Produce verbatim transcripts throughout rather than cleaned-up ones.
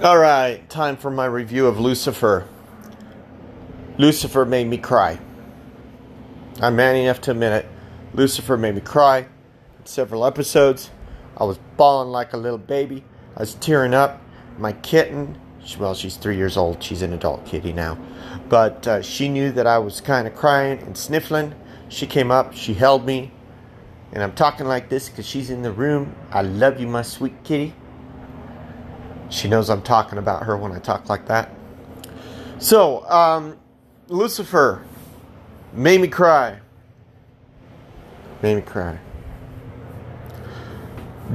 All right, time for my review of Lucifer. Lucifer made me cry. I'm man enough to admit it. Lucifer made me cry. Several episodes. I was bawling like a little baby. I was tearing up. My kitten, well, she's three years old. She's an adult kitty now. But uh, she knew that I was kind of crying and sniffling. She came up. She held me. And I'm talking like this because she's in the room. I love you, my sweet kitty. She knows I'm talking about her when I talk like that. So, um, Lucifer made me cry. Made me cry.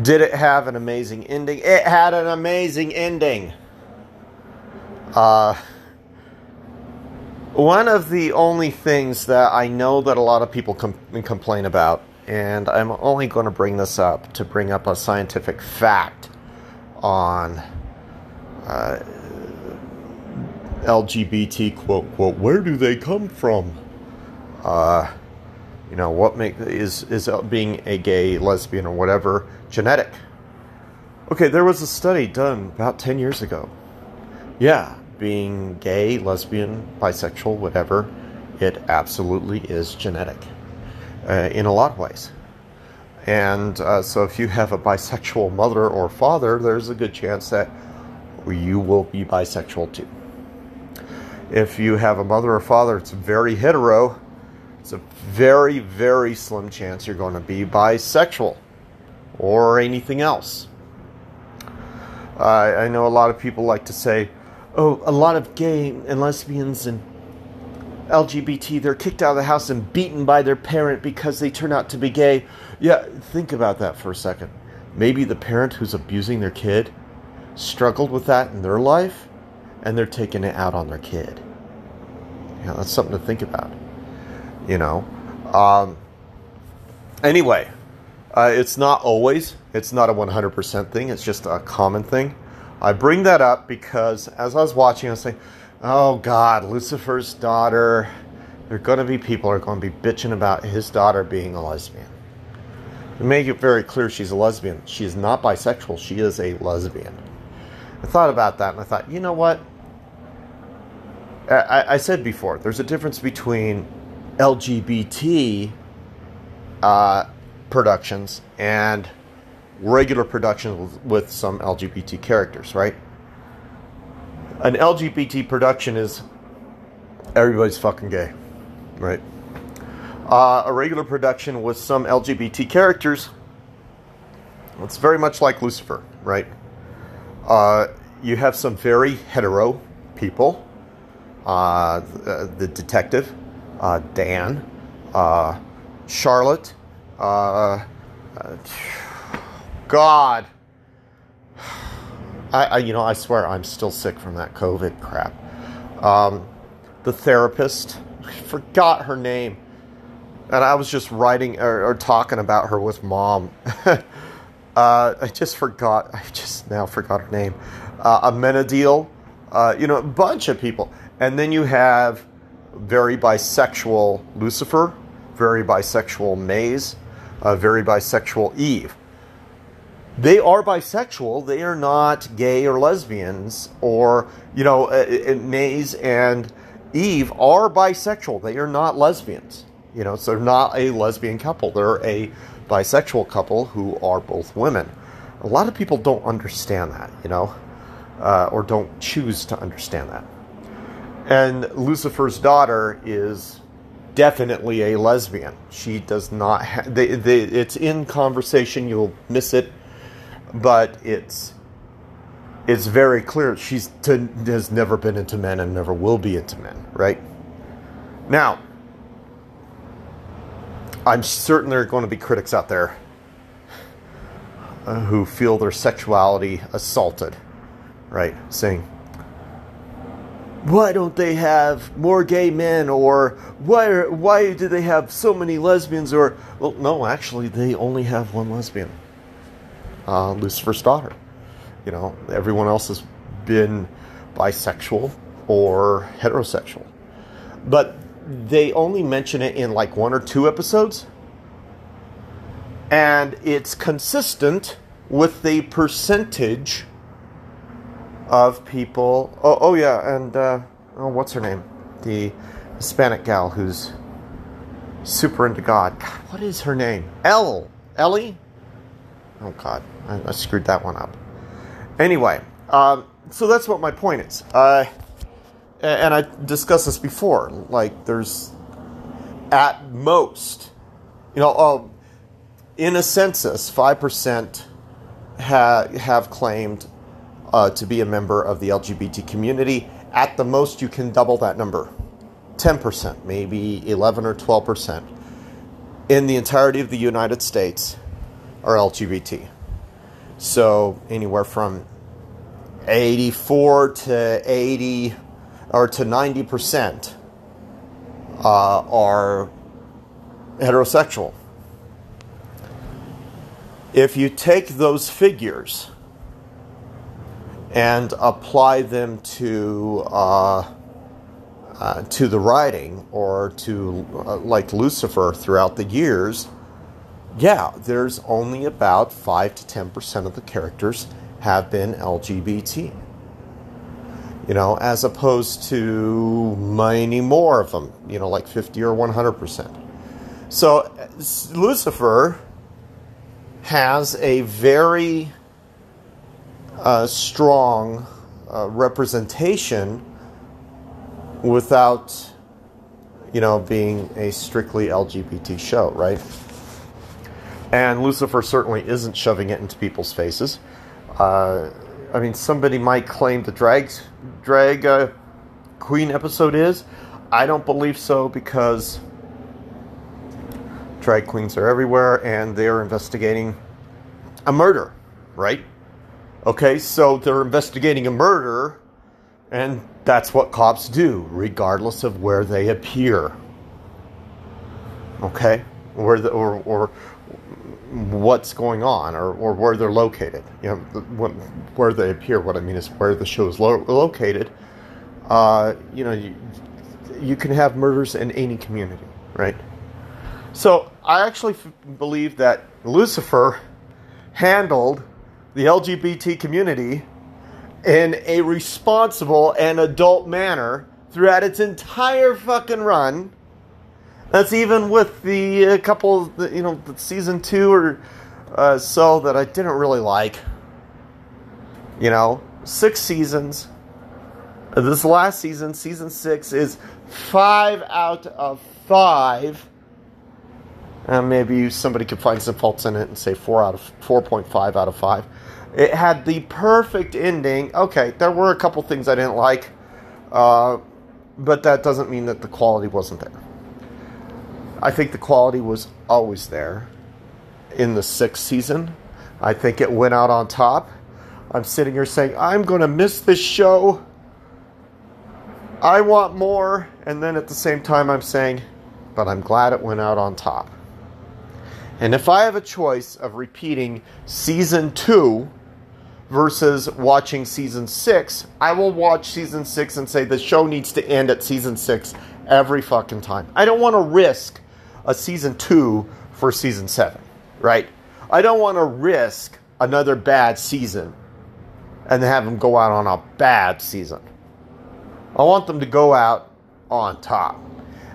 Did it have an amazing ending? It had an amazing ending. Uh, one of the only things that I know that a lot of people com- complain about, and I'm only going to bring this up to bring up a scientific fact on uh, L G B T, quote, quote, where do they come from? Uh, you know, what make, is, is being a gay, lesbian, or whatever, genetic? Okay, there was a study done about ten years ago. Yeah, being gay, lesbian, bisexual, whatever, it absolutely is genetic uh, in a lot of ways. And uh, so if you have a bisexual mother or father, there's a good chance that you will be bisexual too. If you have a mother or father, it's very hetero. It's a very, very slim chance you're going to be bisexual or anything else. Uh, I know a lot of people like to say, oh, a lot of gay and lesbians and L G B T, they're kicked out of the house and beaten by their parent because they turn out to be gay. Yeah, think about that for a second. Maybe the parent who's abusing their kid struggled with that in their life, and they're taking it out on their kid. Yeah, that's something to think about. You know? Um, anyway, uh, it's not always, it's not a one hundred percent thing, it's just a common thing. I bring that up because as I was watching, I was saying, oh God, Lucifer's daughter. There are going to be people who are going to be bitching about his daughter being a lesbian. To make it very clear, she's a lesbian. She is not bisexual. She is a lesbian. I thought about that and I thought, you know what? I, I said before, there's a difference between L G B T uh, productions and regular productions with some L G B T characters, right? An L G B T production is everybody's fucking gay, right? Uh, a regular production with some L G B T characters, it's very much like Lucifer, right? Uh, you have some very hetero people. Uh, the, the detective, uh, Dan, uh, Charlotte, uh, uh, God. I, I, you know, I swear I'm still sick from that COVID crap. Um, the therapist, I forgot her name. And I was just writing or, or talking about her with Mom. uh, I just forgot. I just now forgot her name. Uh, Amenadiel. Uh, you know, a bunch of people. And then you have very bisexual Lucifer, very bisexual Maze, uh, very bisexual Eve. They are bisexual. They are not gay or lesbians or, you know, uh, Maze and Eve are bisexual. They are not lesbians. You know, so they're not a lesbian couple. They're a bisexual couple who are both women. A lot of people don't understand that, you know, uh, or don't choose to understand that. And Lucifer's daughter is definitely a lesbian. She does not have, they, they, it's in conversation, you'll miss it. But it's it's very clear she's to, has never been into men and never will be into men, right? Now, I'm certain there are going to be critics out there uh, who feel their sexuality assaulted, right? Saying, why don't they have more gay men? Or why are, why do they have so many lesbians? Or, well, no, actually, they only have one lesbian. Uh, Lucifer's daughter. You know, everyone else has been bisexual or heterosexual. But they only mention it in like one or two episodes. And it's consistent with the percentage of people. Oh, oh yeah, and uh, oh, what's her name? The Hispanic gal who's super into God. God, what is her name? Elle. Ellie? Oh, God. I, I screwed that one up. Anyway, um, so that's what my point is. Uh, and I discussed this before. Like, there's at most, you know, um, in a census, five percent ha- have claimed uh, to be a member of the L G B T community. At the most, you can double that number. ten percent, maybe eleven or twelve percent in the entirety of the United States are L G B T. So anywhere from eighty-four to eighty or to ninety percent uh, are heterosexual. If you take those figures and apply them to uh, Uh, to the writing or to uh, like Lucifer throughout the years, yeah, there's only about five to ten percent of the characters have been L G B T. You know, as opposed to many more of them, you know, like fifty or one hundred percent. So uh, Lucifer has a very uh, strong uh, representation without, you know, being a strictly L G B T show, right? And Lucifer certainly isn't shoving it into people's faces. Uh, I mean, somebody might claim the drag, drag uh, queen episode is. I don't believe so, because drag queens are everywhere and they're investigating a murder, right? Okay, so they're investigating a murder, and that's what cops do, regardless of where they appear. Okay? Or, the, or, or what's going on, or, or where they're located. You know, where they appear, what I mean is where the show is lo- located. Uh, you know, you, you can have murders in any community, right? So, I actually f- believe that Lucifer handled the L G B T community in a responsible and adult manner throughout its entire fucking run. That's even with the uh, couple, the, you know, season two or uh, so that I didn't really like. You know, six seasons. This last season, season six, is five out of five. Uh, maybe somebody could find some faults in it and say four out of four point five out of five. It had the perfect ending. Okay, there were a couple things I didn't like, uh, but that doesn't mean that the quality wasn't there. I think the quality was always there in the sixth season. I think it went out on top. I'm sitting here saying, I'm going to miss this show. I want more. And then at the same time, I'm saying, but I'm glad it went out on top. And if I have a choice of repeating season two versus watching season six, I will watch season six and say the show needs to end at season six every fucking time. I don't want to risk a season two for season seven, right? I don't want to risk another bad season and have them go out on a bad season. I want them to go out on top.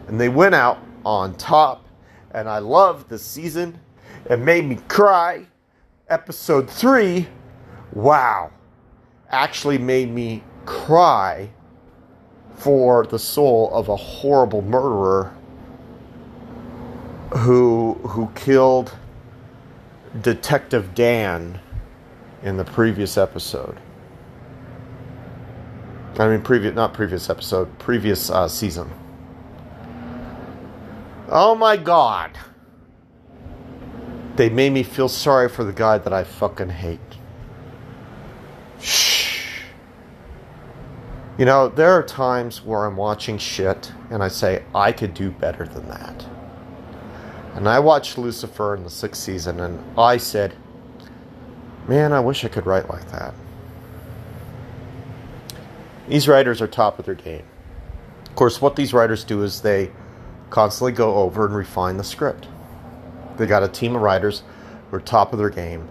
And they went out on top. And I loved this season. It made me cry. Episode three, wow, actually made me cry for the soul of a horrible murderer who who killed Detective Dan in the previous episode. I mean, previous not previous episode, previous uh, season. Oh my God. They made me feel sorry for the guy that I fucking hate. Shh. You know, there are times where I'm watching shit and I say, I could do better than that. And I watched Lucifer in the sixth season and I said, man, I wish I could write like that. These writers are top of their game. Of course, what these writers do is they constantly go over and refine the script. They got a team of writers who are top of their game.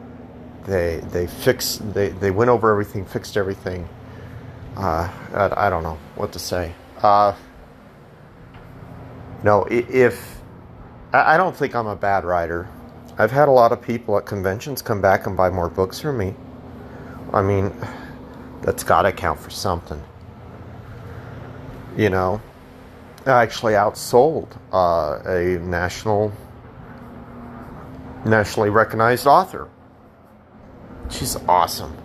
They they fix they, they went over everything, fixed everything, uh, I, I don't know what to say. Uh, you know, if, I don't think I'm a bad writer. I've had a lot of people at conventions come back and buy more books from me. I mean, that's got to count for something. You know, I actually outsold uh, a national, nationally recognized author. She's awesome.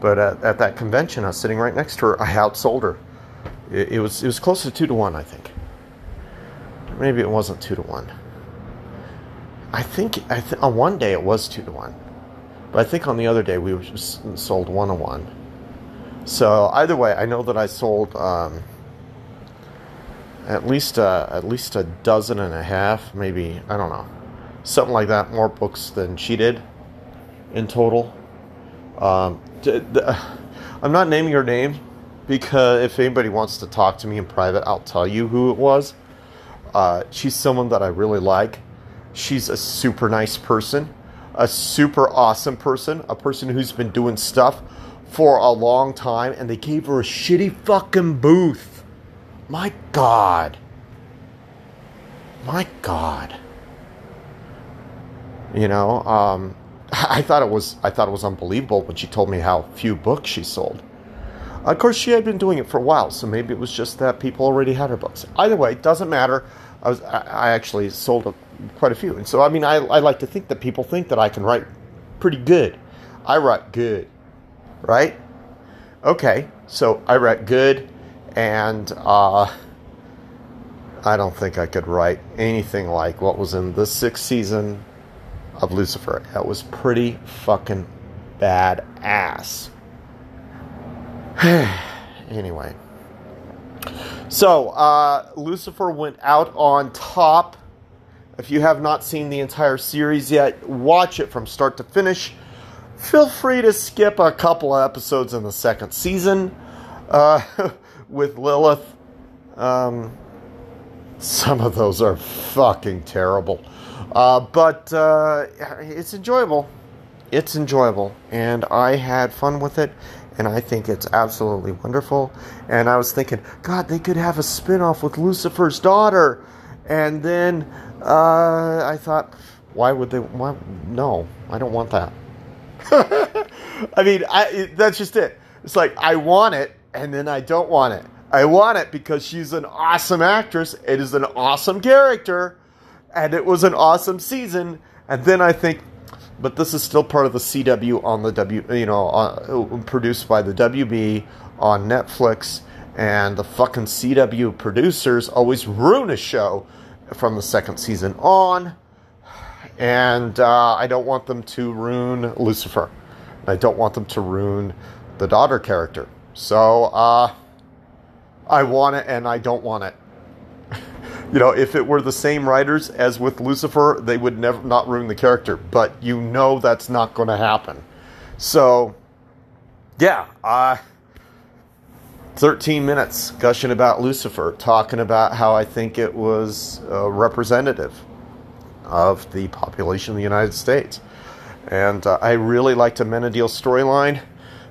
But at, at that convention, I was sitting right next to her. I outsold her. It, it was it was close to two to one, I think. Maybe it wasn't two to one. I think I th- on one day it was two to one, but I think on the other day we were just sold one to one. So either way, I know that I sold um, at least a, at least a dozen and a half, maybe, I don't know, something like that, more books than she did in total. Um, th- th- I'm not naming her name, because if anybody wants to talk to me in private, I'll tell you who it was. Uh, she's someone that I really like. She's a super nice person, a super awesome person, a person who's been doing stuff for a long time, and they gave her a shitty fucking booth. My God. My God. You know, um, I thought it was, I thought it was unbelievable when she told me how few books she sold. Of course, she had been doing it for a while, so maybe it was just that people already had her books. Either way, it doesn't matter. I was, I actually sold a, quite a few. And so, I mean, I, I like to think that people think that I can write pretty good. I write good, right? Okay, so I write good, and uh, I don't think I could write anything like what was in the sixth season of Lucifer. That was pretty fucking badass. Anyway. So, uh, Lucifer went out on top. If you have not seen the entire series yet, watch it from start to finish. Feel free to skip a couple of episodes in the second season uh, with Lilith. Um, some of those are fucking terrible. Uh, but uh, it's enjoyable. It's enjoyable. And I had fun with it. And I think it's absolutely wonderful. And I was thinking, God, they could have a spinoff with Lucifer's daughter. And then uh, I thought, why would they? Why? No, I don't want that. I mean, I, it, that's just it. It's like, I want it, and then I don't want it. I want it because she's an awesome actress. It is an awesome character. And it was an awesome season. And then I think, but this is still part of the C W on the W, you know, uh, produced by the W B on Netflix, and the fucking C W producers always ruin a show from the second season on, and uh, I don't want them to ruin Lucifer. I don't want them to ruin the daughter character. So uh, I want it and I don't want it. You know, if it were the same writers as with Lucifer, they would never not ruin the character. But you know that's not going to happen. So, yeah. Uh, thirteen minutes gushing about Lucifer, talking about how I think it was uh, representative of the population of the United States. And uh, I really liked Amenadiel's storyline.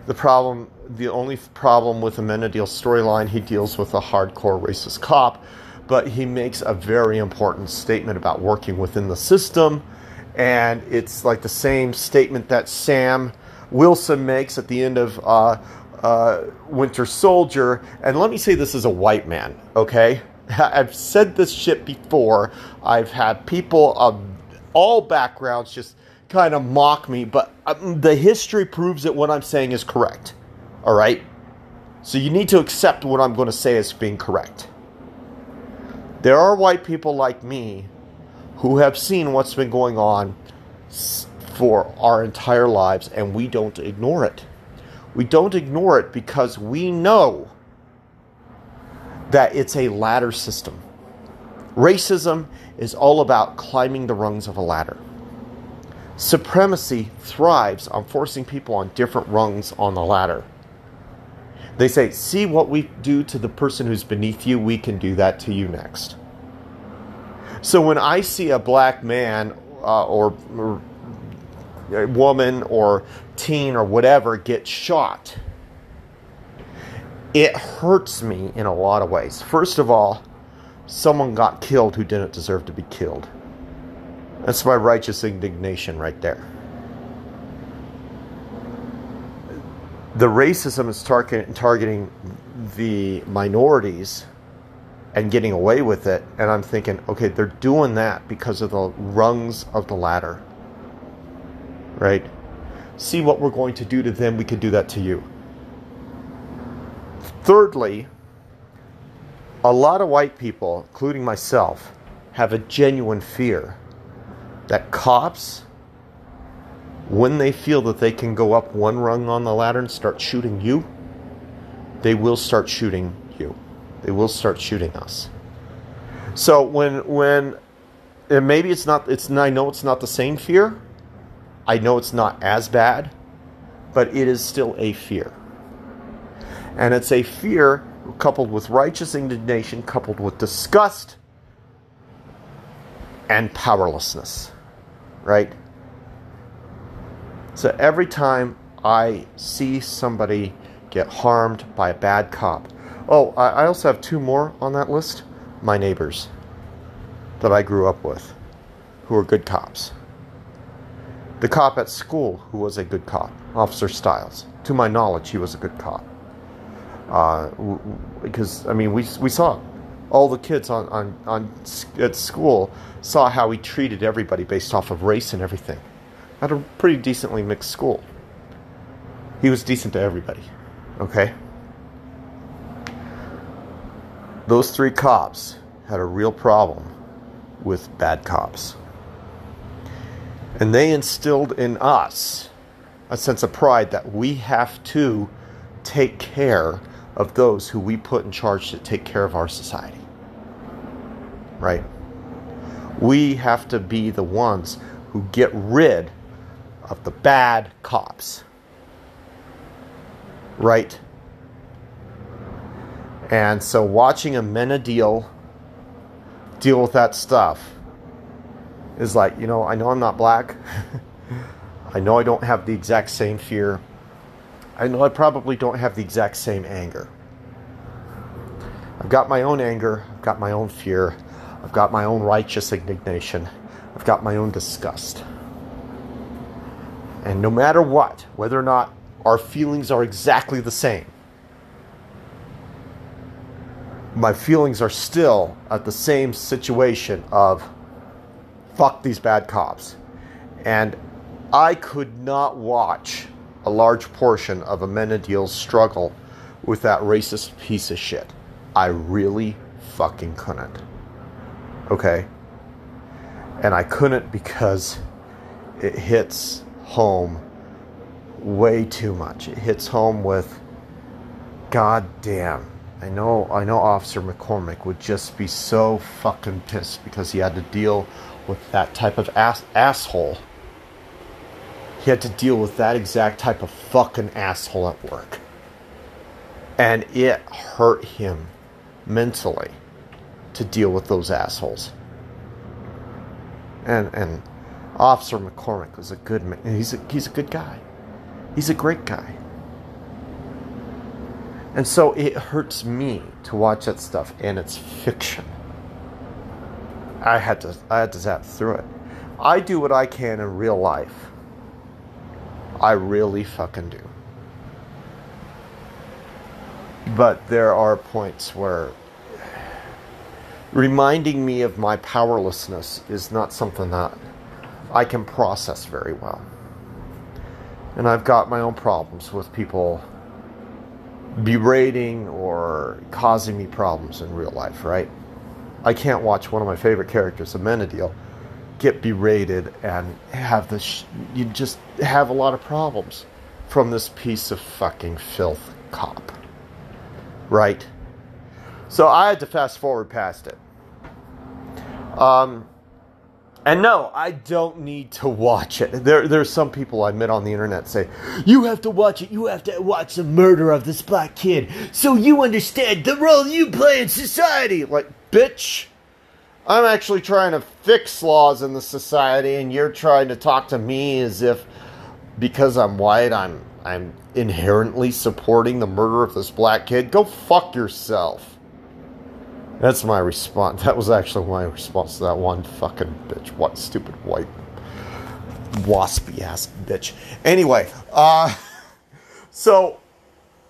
The problem, the only problem with Amenadiel's storyline, he deals with a hardcore racist cop. But he makes a very important statement about working within the system. And it's like the same statement that Sam Wilson makes at the end of uh, uh, Winter Soldier. And let me say this as a white man, okay? I've said this shit before. I've had people of all backgrounds just kind of mock me. But the history proves that what I'm saying is correct. All right? So you need to accept what I'm going to say as being correct. There are white people like me who have seen what's been going on for our entire lives, and we don't ignore it. We don't ignore it because we know that it's a ladder system. Racism is all about climbing the rungs of a ladder. Supremacy thrives on forcing people on different rungs on the ladder. They say, see what we do to the person who's beneath you, we can do that to you next. So when I see a black man uh, or, or a woman or teen or whatever get shot, it hurts me in a lot of ways. First of all, someone got killed who didn't deserve to be killed. That's my righteous indignation right there. The racism is target, targeting the minorities and getting away with it. And I'm thinking, okay, they're doing that because of the rungs of the ladder. Right? See what we're going to do to them, we could do that to you. Thirdly, a lot of white people, including myself, have a genuine fear that cops, when they feel that they can go up one rung on the ladder and start shooting you, they will start shooting you. They will start shooting us. So when, when, and maybe it's not, it's, I know it's not the same fear. I know it's not as bad, but it is still a fear. And it's a fear coupled with righteous indignation, coupled with disgust and powerlessness, right? So every time I see somebody get harmed by a bad cop. Oh, I also have two more on that list. My neighbors that I grew up with who are good cops. The cop at school who was a good cop, Officer Stiles. To my knowledge, he was a good cop. Uh, because, I mean, we we saw all the kids on, on, on at school saw how he treated everybody based off of race and everything. At a pretty decently mixed school. He was decent to everybody. Okay? Those three cops had a real problem with bad cops. And they instilled in us a sense of pride that we have to take care of those who we put in charge to take care of our society. Right? We have to be the ones who get rid of the bad cops, right? And so watching Amenadiel deal with that stuff is like, you know, I know I'm not black. I know I don't have the exact same fear. I know I probably don't have the exact same anger. I've got my own anger. I've got my own fear. I've got my own righteous indignation. I've got my own disgust. And no matter what, whether or not our feelings are exactly the same, my feelings are still at the same situation of fuck these bad cops. And I could not watch a large portion of Amenadiel's struggle with that racist piece of shit. I really fucking couldn't. Okay? And I couldn't because it hits home way too much. It hits home with, God damn. I know, I know Officer McCormick would just be so fucking pissed because he had to deal with that type of ass, asshole. He had to deal with that exact type of fucking asshole at work. And it hurt him mentally to deal with those assholes. And, and Officer McCormick was a good man. He's a, he's a good guy. He's a great guy. And so it hurts me to watch that stuff, and it's fiction. I had to I had to zap through it. I do what I can in real life. I really fucking do. But there are points where reminding me of my powerlessness is not something that I can process very well. And I've got my own problems with people berating or causing me problems in real life, right? I can't watch one of my favorite characters, Amenadiel, get berated and have this... Sh- you just have a lot of problems from this piece of fucking filth cop, right? So I had to fast forward past it. Um, and no, I don't need to watch it. There, there's some people I met on the internet say, you have to watch it. You have to watch the murder of this black kid so you understand the role you play in society. Like, bitch, I'm actually trying to fix laws in the society, and you're trying to talk to me as if because I'm white, I'm I'm inherently supporting the murder of this black kid. Go fuck yourself. That's my response. That was actually my response to that one fucking bitch. What stupid white waspy ass bitch. Anyway, uh, so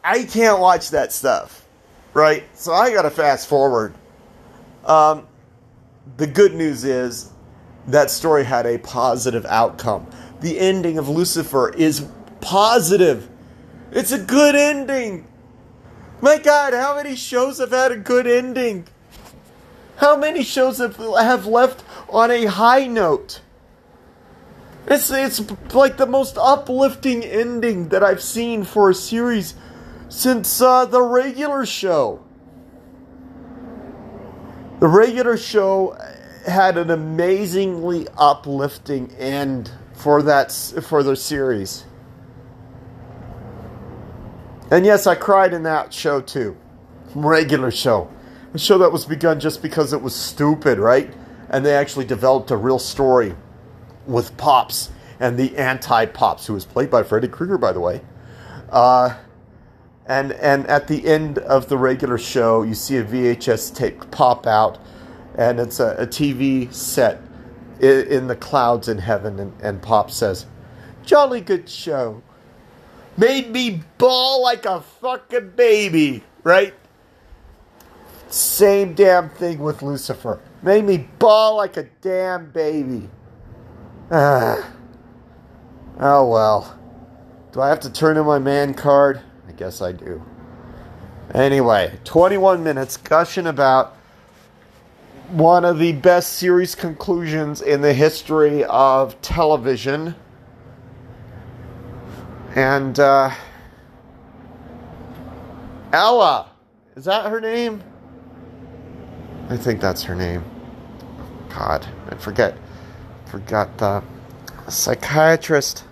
I can't watch that stuff, right? So I gotta fast forward. Um, the good news is that story had a positive outcome. The ending of Lucifer is positive. It's a good ending. My God, how many shows have had a good ending? How many shows have, have left on a high note? It's it's like the most uplifting ending that I've seen for a series since uh, the regular show. The regular show had an amazingly uplifting end for that for the series. And yes, I cried in that show too. Regular show. A show that was begun just because it was stupid, right? And they actually developed a real story with Pops and the anti-Pops, who was played by Freddie Krueger, by the way. Uh, and and at the end of the regular show, you see a V H S tape pop out, and it's a, a T V set in, in the clouds in heaven, and, and Pop says, "Jolly good show. Made me bawl like a fucking baby," right? Same damn thing with Lucifer. Made me bawl like a damn baby. Uh, oh well. Do I have to turn in my man card? I guess I do. Anyway, twenty-one minutes gushing about one of the best series conclusions in the history of television. And, uh... Ella! Is that her name? I think that's her name. God, I forget. Forgot the psychiatrist.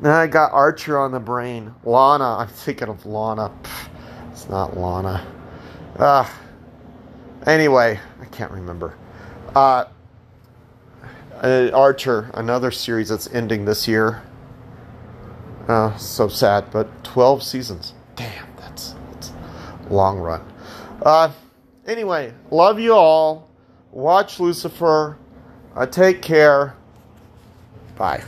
Now I got Archer on the brain. Lana. I'm thinking of Lana. Pff, it's not Lana. Uh, anyway, I can't remember. Uh, uh, Archer, another series that's ending this year. Uh, so sad, but twelve seasons. Damn, that's, that's a long run. Uh, anyway, love you all. Watch Lucifer. Uh, take care. Bye.